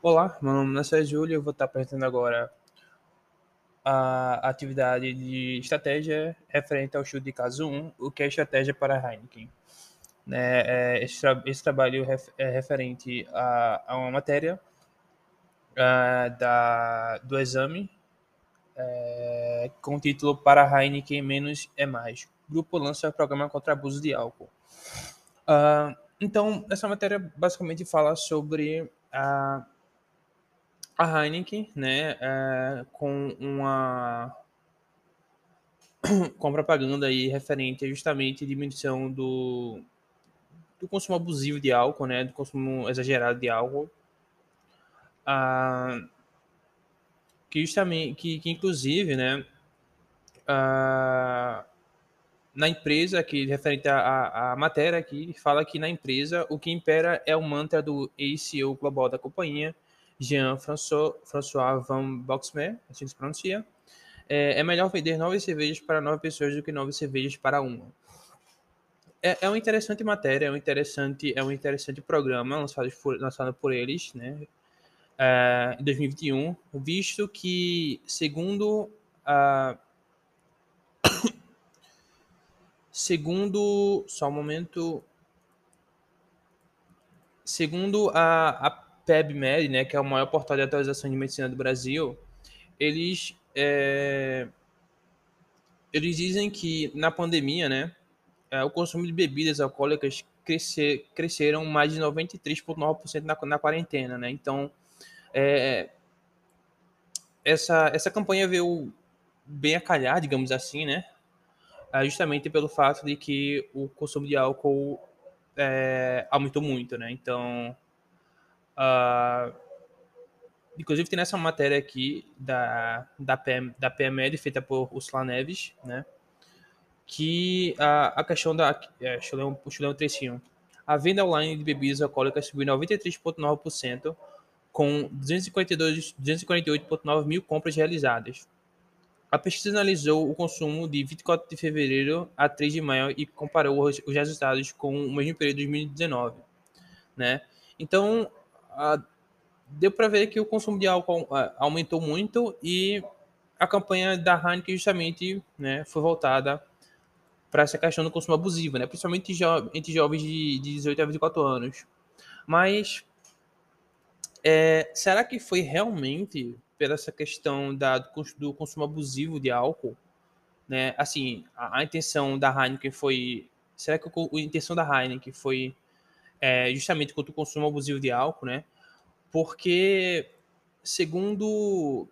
Olá, meu nome é Júlia, eu vou estar apresentando agora a atividade de estratégia referente ao estudo de caso 1, o que é estratégia para a Heineken. Esse trabalho é referente a uma matéria do exame com o título Para a Heineken Menos é Mais. O grupo lança o programa contra abuso de álcool. Então, essa matéria basicamente fala sobre a Heineken, com propaganda aí referente a justamente diminuição do consumo abusivo de álcool, do consumo exagerado de álcool, que inclusive na empresa, que referente à matéria aqui, fala que na empresa o que impera é o mantra do ex-CEO global da companhia, Jean-François Van Boxmeer, assim se pronuncia. É melhor vender 9 cervejas para 9 pessoas do que 9 cervejas para uma. É uma interessante matéria, é um interessante programa lançado por eles, em 2021, visto que, segundo a PebMed, que é o maior portal de atualização de medicina do Brasil, eles dizem que na pandemia, o consumo de bebidas alcoólicas cresceram mais de 93,9% na quarentena, Então, essa campanha veio bem a calhar, digamos assim, justamente pelo fato de que o consumo de álcool aumentou muito, Então, inclusive, tem nessa matéria aqui da PebMed, feita por Ursula Neves, que a questão da... Deixa eu ler um trechinho. A venda online de bebidas alcoólicas subiu 93,9%, com 248,9 mil compras realizadas. A pesquisa analisou o consumo de 24 de fevereiro a 3 de maio e comparou os resultados com o mesmo período de 2019, Então, deu para ver que o consumo de álcool aumentou muito e a campanha da Heineken justamente foi voltada para essa questão do consumo abusivo, principalmente entre jovens de 18 a 24 anos. Mas será que foi realmente pela essa questão do consumo abusivo de álcool? Assim, a intenção da Heineken foi... Será que a intenção da Heineken foi justamente contra o consumo abusivo de álcool, Porque, segundo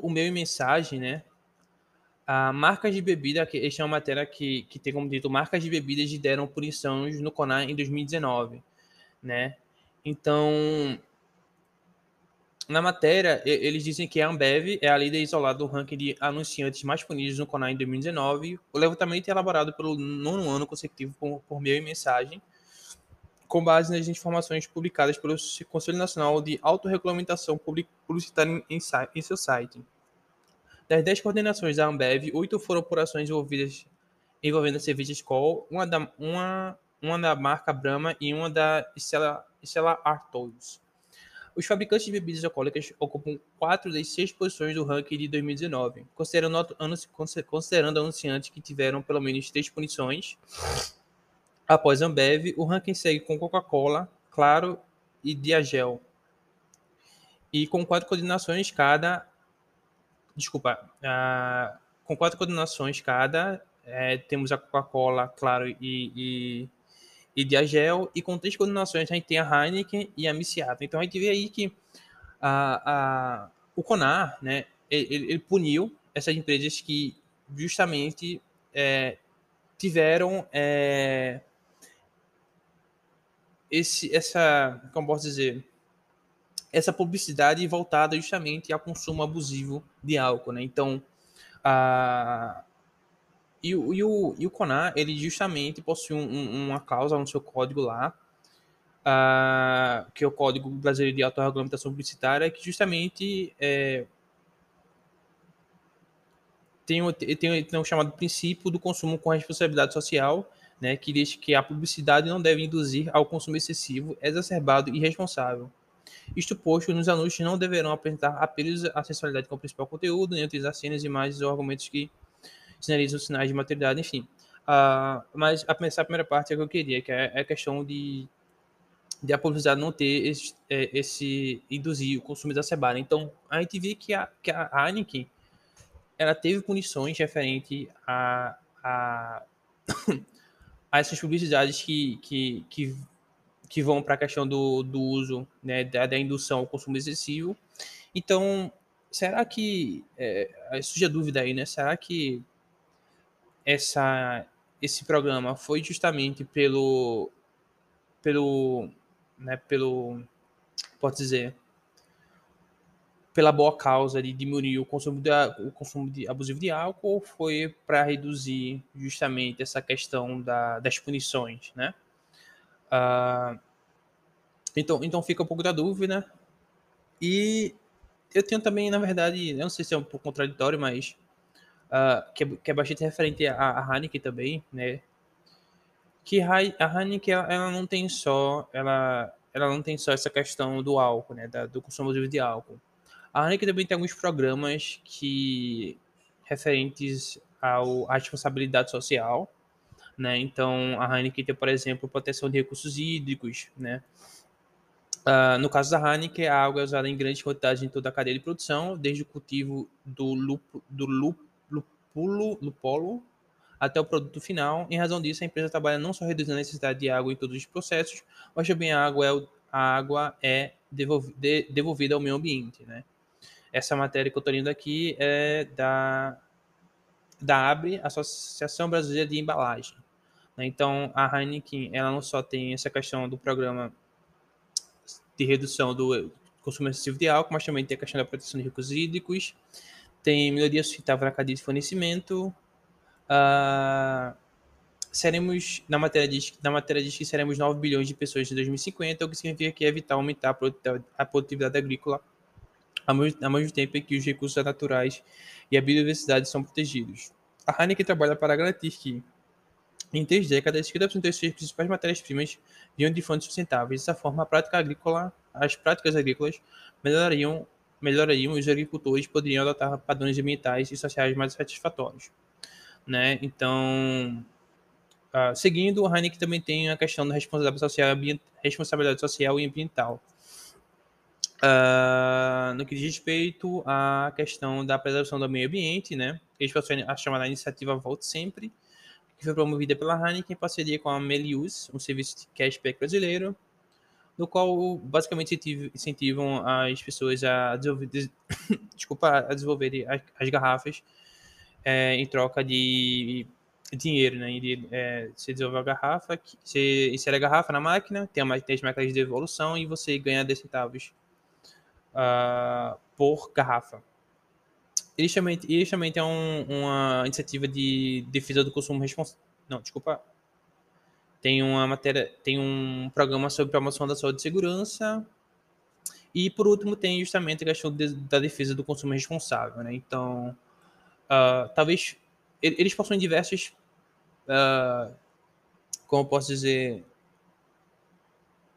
o Meio e Mensagem, marcas de bebida, que esta é uma matéria que tem como título Marcas de Bebidas deram punições no CONAR em 2019, Então, na matéria, eles dizem que a Ambev é a líder isolada do ranking de anunciantes mais punidos no CONAR em 2019. O levantamento é elaborado pelo 9º ano consecutivo por Meio e Mensagem, com base nas informações publicadas pelo Conselho Nacional de Autorregulamentação Publicitária em seu site. Das 10 coordenações da Ambev, 8 foram por ações envolvendo a cerveja Skol, uma da marca Brahma e uma da Stella Artois. Os fabricantes de bebidas alcoólicas ocupam 4 das 6 posições do ranking de 2019, considerando anunciantes que tiveram pelo menos 3 punições. Após Ambev, o ranking segue com Coca-Cola, Claro e Diageo. E com 4 coordenações cada, temos a Coca-Cola, Claro e Diageo. E com 3 coordenações a gente tem a Heineken e a Missiata. Então a gente vê aí que o CONAR, ele puniu essas empresas que justamente tiveram... como posso dizer, essa publicidade voltada justamente ao consumo abusivo de álcool, Então, o CONAR, ele justamente possui uma cláusula no seu código lá, que é o Código Brasileiro de Autorregulamentação Publicitária, que justamente tem o chamado princípio do consumo com responsabilidade social, né, que diz que a publicidade não deve induzir ao consumo excessivo, exacerbado e irresponsável. Isto posto, nos anúncios não deverão apresentar apelos à sexualidade como principal conteúdo, nem utilizar cenas, imagens ou argumentos que sinalizam sinais de maturidade, enfim. Mas a primeira parte é o que eu queria, que é a questão de a publicidade não ter esse induzir o consumo exacerbado. Então, a gente vê que a Heineken, ela teve punições referente a essas publicidades que vão para a questão do uso, né, da indução ao consumo excessivo. Então, será que... surge a dúvida aí, né? Será que esse programa foi justamente pelo pode dizer, pela boa causa de diminuir o consumo abusivo de álcool, ou foi para reduzir justamente essa questão das punições, né? Então fica um pouco da dúvida. E eu tenho também, na verdade, não sei se é um pouco contraditório, mas que é bastante referente à Heineken também, né? Que a Heineken, ela não tem só essa questão do álcool, né, do consumo de álcool. A Heineken também tem alguns programas referentes à responsabilidade social, né? Então, a Heineken tem, por exemplo, proteção de recursos hídricos, né? No caso da Heineken, a água é usada em grandes quantidades em toda a cadeia de produção, desde o cultivo do lúpulo até o produto final. Em razão disso, a empresa trabalha não só reduzindo a necessidade de água em todos os processos, mas também a água é devolvida ao meio ambiente, né? Essa matéria que eu estou lendo aqui é da Abre, Associação Brasileira de Embalagem. Então, a Heineken, ela não só tem essa questão do programa de redução do consumo excessivo de álcool, mas também tem a questão da proteção de recursos hídricos, tem melhorias sustentáveis na cadeia de fornecimento. Na matéria diz que seremos 9 bilhões de pessoas em 2050, o que significa que é vital aumentar a produtividade agrícola ao mesmo tempo em que os recursos naturais e a biodiversidade são protegidos. A Heineken trabalha para garantir que, em 3 décadas, 50% das suas principais matérias-primas vinham de fontes sustentáveis. Dessa forma, as práticas agrícolas melhorariam e os agricultores poderiam adotar padrões ambientais e sociais mais satisfatórios, né? Então, seguindo, a Heineken também tem a questão da responsabilidade social e ambiental. No que diz respeito à questão da preservação do meio ambiente, né? Eles passam a chamada iniciativa Volte Sempre, que foi promovida pela Heineken em parceria com a Melius, um serviço de cashback brasileiro, no qual basicamente incentivam as pessoas a desenvolverem as garrafas em troca de dinheiro, né? Você desenvolve a garrafa, você insere a garrafa na máquina, tem as máquinas de devolução e você ganha 10 centavos por garrafa. Eles também têm uma iniciativa de defesa do consumo responsável. Não, desculpa. Tem um programa sobre promoção da saúde e segurança. E, por último, tem justamente a questão da defesa do consumo responsável, né? Então, talvez... Eles possuem diversos... como eu posso dizer...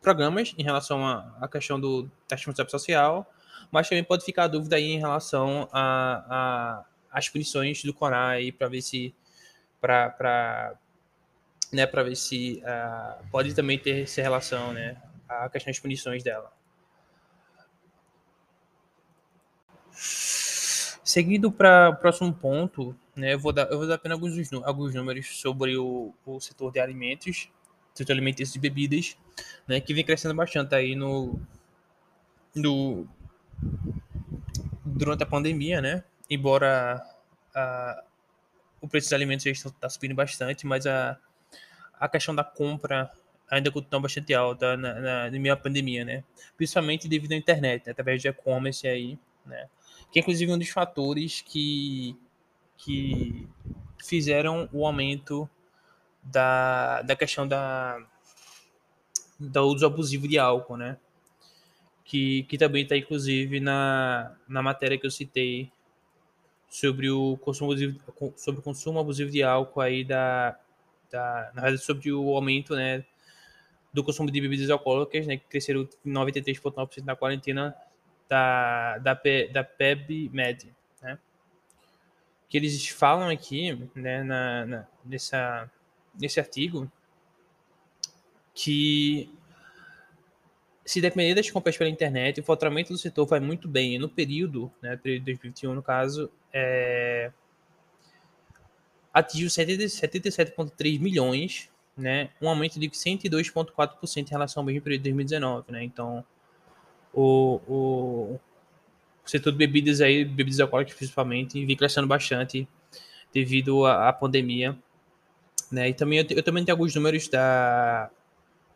programas em relação à questão da responsabilidade social, mas também pode ficar a dúvida aí em relação às punições do CONAR aí para ver se... para ver se pode também ter essa relação, né, a questão das punições dela. Seguindo para o próximo ponto, né, eu vou dar apenas alguns números sobre o setor de alimentos, setor alimentício de bebidas, né, que vem crescendo bastante aí durante a pandemia, né, embora o preço dos alimentos está subindo bastante, mas a questão da compra ainda continua bastante alta no meio da pandemia, né? Principalmente devido à internet, né? Através de e-commerce aí, né? Que é inclusive um dos fatores que fizeram o aumento da questão do uso abusivo de álcool, né? Que também está inclusive na matéria que eu citei sobre o consumo abusivo de álcool aí na verdade, sobre o aumento, né, do consumo de bebidas alcoólicas, né, que cresceram 93,9% na quarentena da PebMed, né? O que eles falam aqui, né, nesse artigo, que se depender das compras pela internet, o faturamento do setor vai muito bem. E no período, né, período de 2021, no caso, atingiu 77,3 milhões, né, um aumento de 102,4% em relação ao mesmo período de 2019, né? Então, o setor de bebidas aí, bebidas alcoólicas principalmente, vem crescendo bastante devido à pandemia, né? E também eu também tenho alguns números da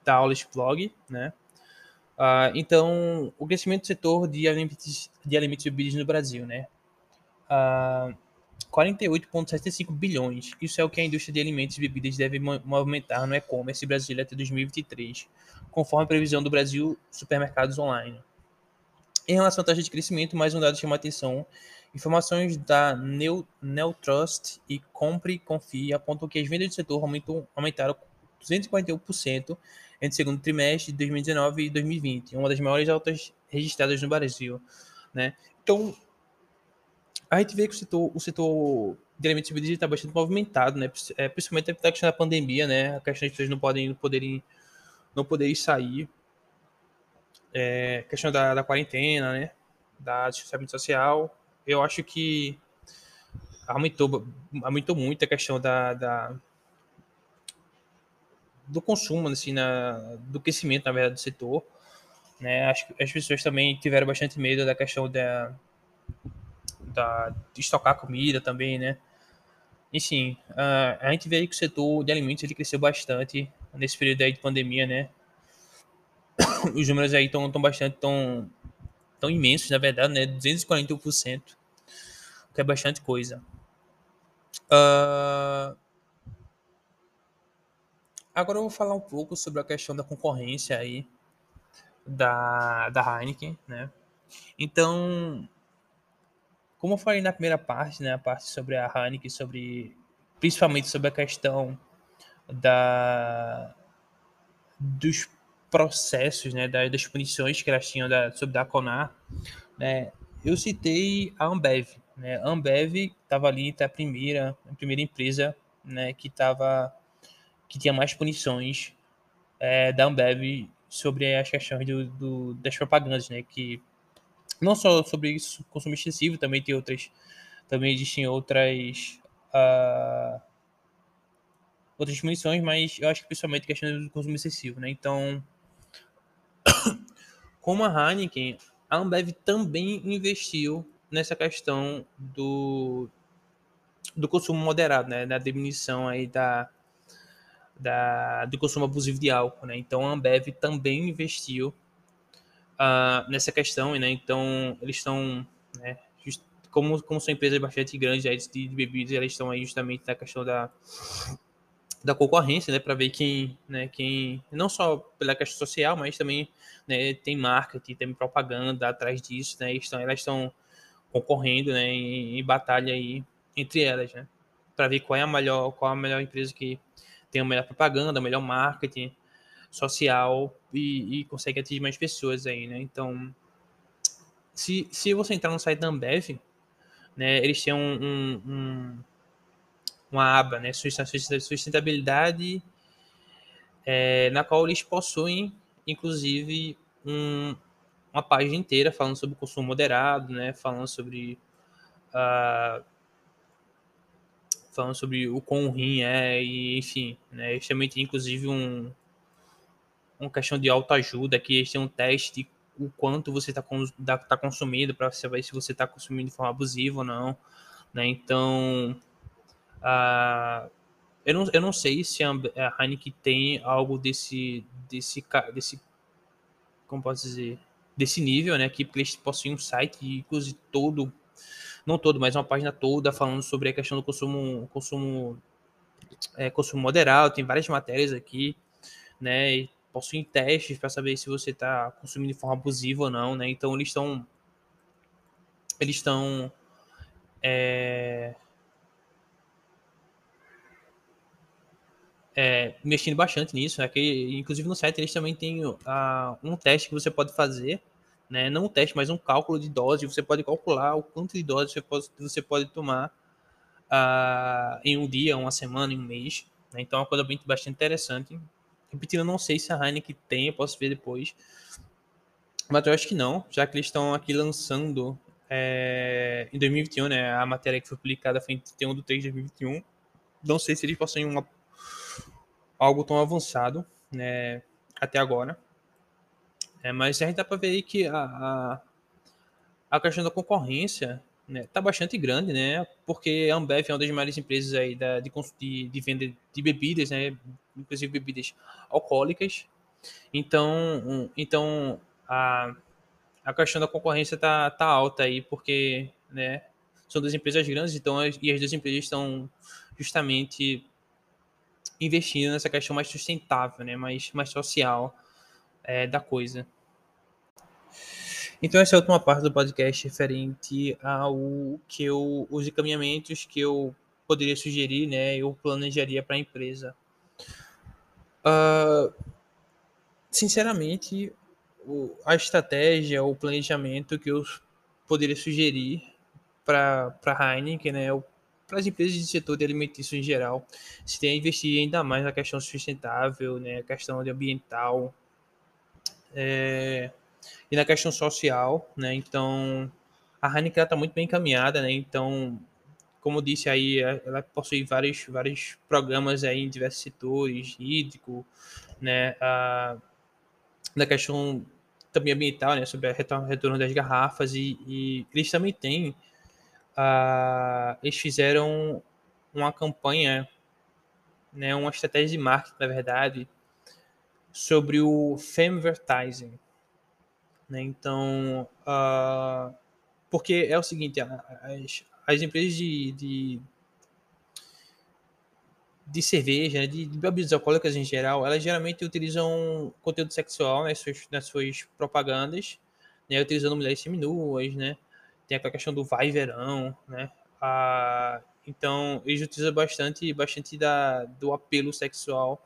Aulis Blog, né? Então, o crescimento do setor de alimentos e bebidas no Brasil, né? 48,75 bilhões. Isso é o que a indústria de alimentos e bebidas deve movimentar no e-commerce brasileiro até 2023, conforme a previsão do Brasil Supermercados Online. Em relação à taxa de crescimento, mais um dado chama a atenção. Informações da Neotrust e Compre e Confie apontam que as vendas do setor aumentaram 241% entre o segundo trimestre de 2019 e 2020, uma das maiores altas registradas no Brasil, né? Então, a gente vê que o setor de alimentos e bebidas está bastante movimentado, né? Principalmente a questão da pandemia, né? A questão das pessoas não poderem sair, questão da quarentena, né? Da distanciamento social. Eu acho que aumentou muito a questão do consumo, assim, do crescimento, na verdade, do setor, né? As pessoas também tiveram bastante medo da questão de estocar comida também, né? Enfim, a gente vê que o setor de alimentos ele cresceu bastante nesse período aí de pandemia, né? Os números aí estão tão imensos, na verdade, né? 241%, o que é bastante coisa. Agora eu vou falar um pouco sobre a questão da concorrência aí da Heineken, né? Então, como eu falei na primeira parte, né, a parte sobre a Heineken, principalmente sobre a questão dos processos, né, das punições que elas tinham sobre a CONAR, né, eu citei a Ambev, né? A Ambev estava ali, tá a primeira empresa, né, que tinha mais punições da Ambev sobre as questões das propagandas, né? Que não só sobre isso, consumo excessivo, também existem outras punições, mas eu acho que principalmente questão do consumo excessivo, né? Então, como a Heineken, a Ambev também investiu nessa questão do consumo moderado, né? Da diminuição aí do consumo abusivo de álcool, né? Então a Ambev também investiu nessa questão, né? Então eles estão, né, como são empresas bastante grandes aí de bebidas, eles estão aí justamente na questão da concorrência, né? Para ver quem não só pela questão social, mas também, né, tem marketing, tem propaganda atrás disso, né? Elas estão concorrendo, né, em batalha aí entre elas, né? Para ver qual é a melhor empresa que tem a melhor propaganda, o melhor marketing social e consegue atingir mais pessoas aí, né? Então, se você entrar no site da Ambev, né, eles têm uma aba, né, sustentabilidade, na qual eles possuem, inclusive, uma página inteira falando sobre o consumo moderado, né? Falando sobre o quão ruim é, e enfim, né? Eles também têm, inclusive, uma questão de autoajuda, que eles têm um teste de o quanto você está consumindo, para saber se você está consumindo de forma abusiva ou não, né? Então, eu não sei se a Heineken tem algo desse como posso dizer, desse nível, né, aqui, porque eles possuem um site, inclusive, mas uma página toda falando sobre a questão do consumo moderado. Tem várias matérias aqui, né, e possuem testes para saber se você está consumindo de forma abusiva ou não, né? Então investindo bastante nisso, né? Que, inclusive no site eles também têm um teste que você pode fazer, né? Não um teste, mas um cálculo de dose. Você pode calcular o quanto de dose você pode tomar em um dia, uma semana, em um mês, né? Então é uma coisa bastante interessante. Repetindo, eu não sei se a Heineken tem, eu posso ver depois, mas eu acho que não, já que eles estão aqui lançando em 2021, né? A matéria que foi publicada foi em 31/3/2021. Não sei se eles possuem algo tão avançado, né, até agora. Mas a gente dá para ver aí que a questão da concorrência, né, tá bastante grande, né? Porque a Ambev é uma das maiores empresas aí de venda de bebidas, né? Inclusive bebidas alcoólicas. Então a questão da concorrência tá alta aí, porque, né, são duas empresas grandes, então e as duas empresas estão justamente investindo nessa questão mais sustentável, né, mais social da coisa. Então essa é a última parte do podcast referente aos encaminhamentos que eu poderia sugerir, né, eu planejaria para a empresa. Sinceramente, a estratégia, o planejamento que eu poderia sugerir para a Heineken, né, para as empresas do setor de alimentício em geral, seria investir ainda mais na questão sustentável, né, questão ambiental, e na questão social, né. Então a Heineken está muito bem encaminhada, né. Então, como eu disse aí, ela possui vários programas aí em diversos setores, hídrico, né, na questão também ambiental, né, sobre o retorno das garrafas, e eles também têm, eles fizeram uma campanha, né, uma estratégia de marketing, na verdade, sobre o femvertising, né. Então, porque é o seguinte, as empresas de cerveja, né, de bebidas alcoólicas em geral, elas geralmente utilizam conteúdo sexual nas suas propagandas, né, utilizando mulheres seminuas, né, tem aquela questão do vai verão, né, então eles utilizam bastante do apelo sexual,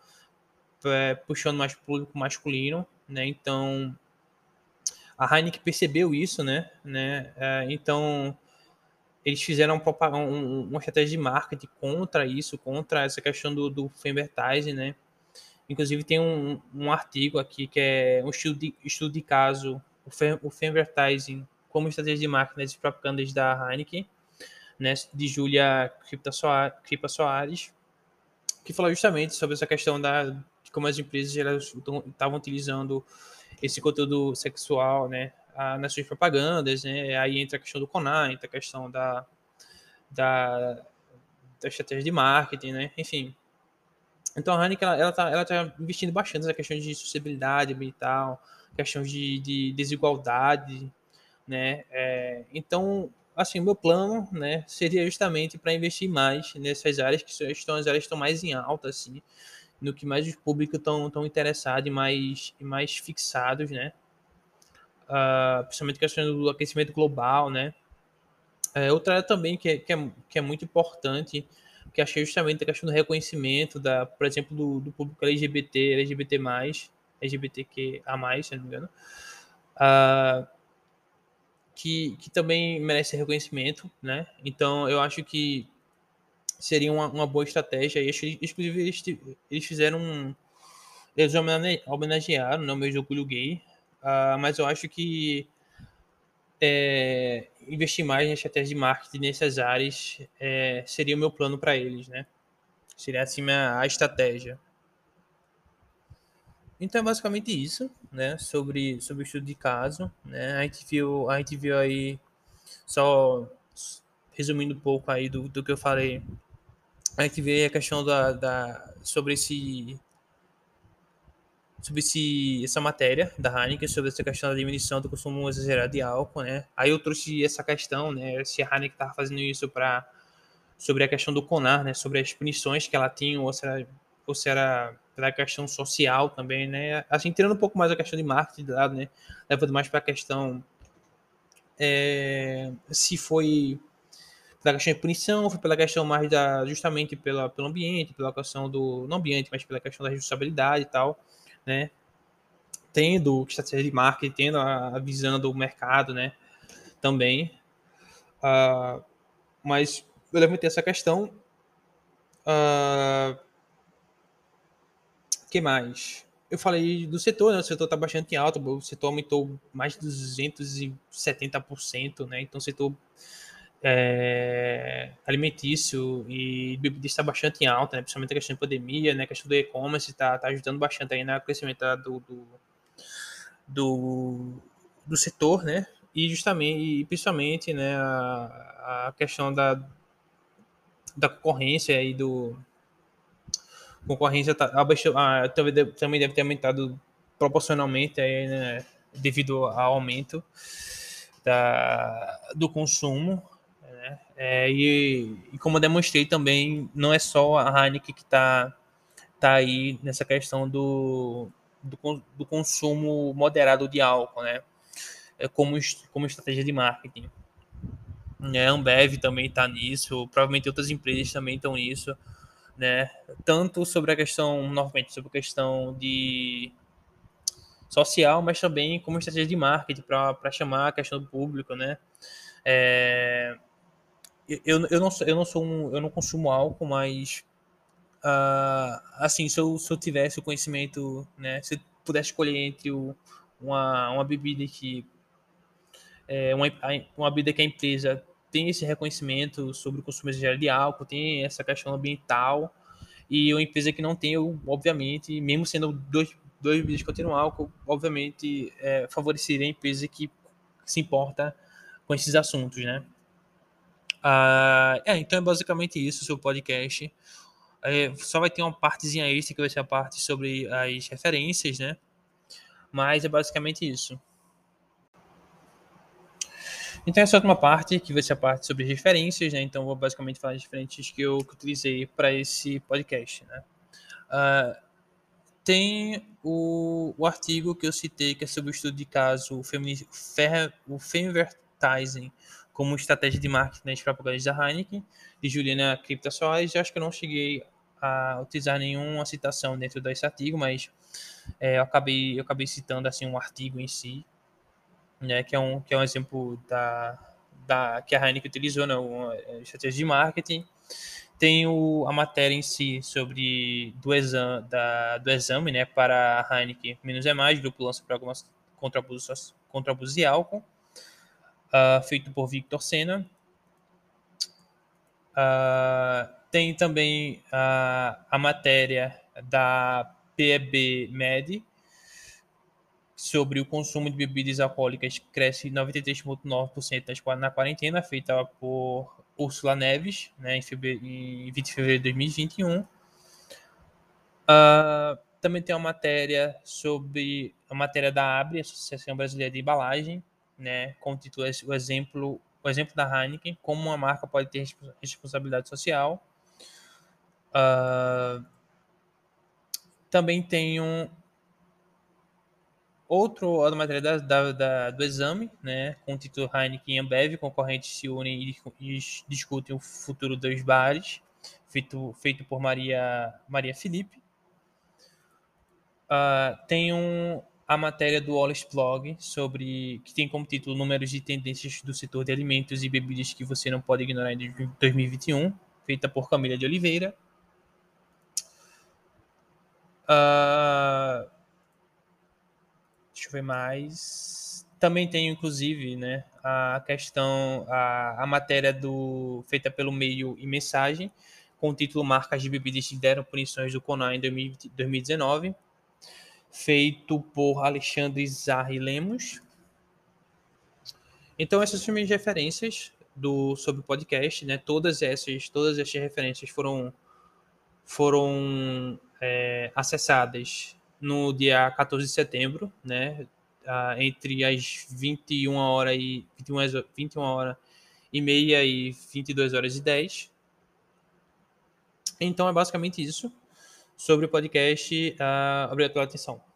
puxando mais público masculino, né. Então a Heineken percebeu isso, né, então eles fizeram uma estratégia de marketing contra isso, contra essa questão do femvertising, né. Inclusive tem um artigo aqui que é um estudo de caso, o femvertising como estratégia de marketing de propagandas da Heineken, né, de Julia Kripa Soares, que fala justamente sobre essa questão de como as empresas estavam utilizando esse conteúdo sexual, né, nas suas propagandas, né. Aí entra a questão do CONAR, entra a questão da estratégia de marketing, né, enfim. Então a Heineken ela tá investindo bastante nessa questão de sustentabilidade ambiental, questões de desigualdade, né. Então, assim, o meu plano, né, seria justamente para investir mais nessas áreas, que são as áreas que estão mais em alta, assim, no que mais o público estão interessados e mais fixados, né, principalmente a questão do aquecimento global, né. Outra área também que é muito importante, que achei justamente a questão do reconhecimento, por exemplo, do público LGBTQA+, se não me engano, que também merece reconhecimento, né. Então eu acho que seria uma boa estratégia, e inclusive eles fizeram eles homenagearam, né, o mês do orgulho gay, mas eu acho que investir mais na estratégia de marketing nessas áreas seria o meu plano para eles, né, seria assim a estratégia. Então é basicamente isso, né, sobre o estudo de caso, né. A gente viu aí, só resumindo um pouco aí do que eu falei, a gente vê a questão sobre essa matéria da Heineken, sobre essa questão da diminuição do consumo exagerado de álcool, né. Aí eu trouxe essa questão, né, se a Heineken estava fazendo isso sobre a questão do CONAR, né, sobre as punições que ela tinha, ou se era da questão social também, né, assim, tirando um pouco mais a questão de marketing de lado, né, levando mais para a questão se foi pela questão de punição, foi pela questão mais da, justamente pelo ambiente, pela questão do, não ambiente, mas pela questão da responsabilidade e tal, né, tendo estratégia de marketing, tendo a visão do mercado, né, também, mas eu levantei essa questão. Que mais? Eu falei do setor, né? O setor está bastante alto, o setor aumentou mais de 270%, né? Então o setor alimentício e bebida está bastante em alta, né? Principalmente a questão da pandemia, né? A questão do e-commerce está ajudando bastante aí no crescimento do setor, né? E justamente, principalmente, né? A questão da concorrência e do... Concorrência também deve ter aumentado proporcionalmente aí, né, devido ao aumento do consumo, né? E como eu demonstrei também, não é só a Heineken que tá aí nessa questão do consumo moderado de álcool, né? Como estratégia de marketing. A Ambev também está nisso, provavelmente outras empresas também estão nisso, né? Tanto sobre a questão, novamente, sobre a questão de social, mas também como estratégia de marketing para chamar a questão do público, né? Eu não consumo álcool, mas assim, se eu tivesse o conhecimento, né? Se eu pudesse escolher entre uma bebida que uma bebida que a empresa tem esse reconhecimento sobre o consumo exagerado de álcool, tem essa questão ambiental, e uma empresa que não tem, obviamente, mesmo sendo dois bebidas que continham álcool, obviamente favoreceria a empresa que se importa com esses assuntos, né? Então é basicamente isso o seu podcast. Só vai ter uma partezinha extra que vai ser a parte sobre as referências, né? Mas é basicamente isso. Então, essa última parte, que vai ser a parte sobre referências, né? Então, vou basicamente falar das referências que eu utilizei para esse podcast, né? Tem o artigo que eu citei, que é sobre o estudo de caso, o Femvertising como estratégia de marketing nas propagandas da Heineken, de Julia Kripa Soares. Eu acho que eu não cheguei a utilizar nenhuma citação dentro desse artigo, mas eu acabei citando assim, um artigo em si, né, que é um exemplo que a Heineken utilizou, né, uma estratégia de marketing. Tem a matéria em si sobre do exame, né, para a Heineken menos é mais, grupo lança para algumas contra abuso de álcool, feito por Victor Senna. Tem também a matéria da PebMed, sobre o consumo de bebidas alcoólicas cresce 93,9% na quarentena, feita por Ursula Neves, né, em 20 de fevereiro de 2021. Também tem a matéria da Abre, Associação Brasileira de Embalagem, né, com o título o exemplo da Heineken, como uma marca pode ter responsabilidade social. Também tem outra matéria do exame, né, com o título Heineken e Ambev, concorrentes se unem e discutem o futuro dos bares, feito por Maria Felipe. Tem a matéria do All Blog, que tem como título Números de Tendências do Setor de Alimentos e Bebidas que Você Não Pode Ignorar em 2021, feita por Camila de Oliveira. Deixa eu ver mais. Também tem, inclusive, né, a questão, a matéria feita pelo Meio e Mensagem, com o título Marcas de Bebidas que Deram Punições do CONAR em 2019, feito por Alexandre Zarre Lemos. Então, essas são minhas referências sobre o podcast, né? Todas essas referências foram acessadas no dia 14 de setembro, né, entre as 21h30 e 22h10. Então é basicamente isso sobre o podcast. Obrigado pela atenção.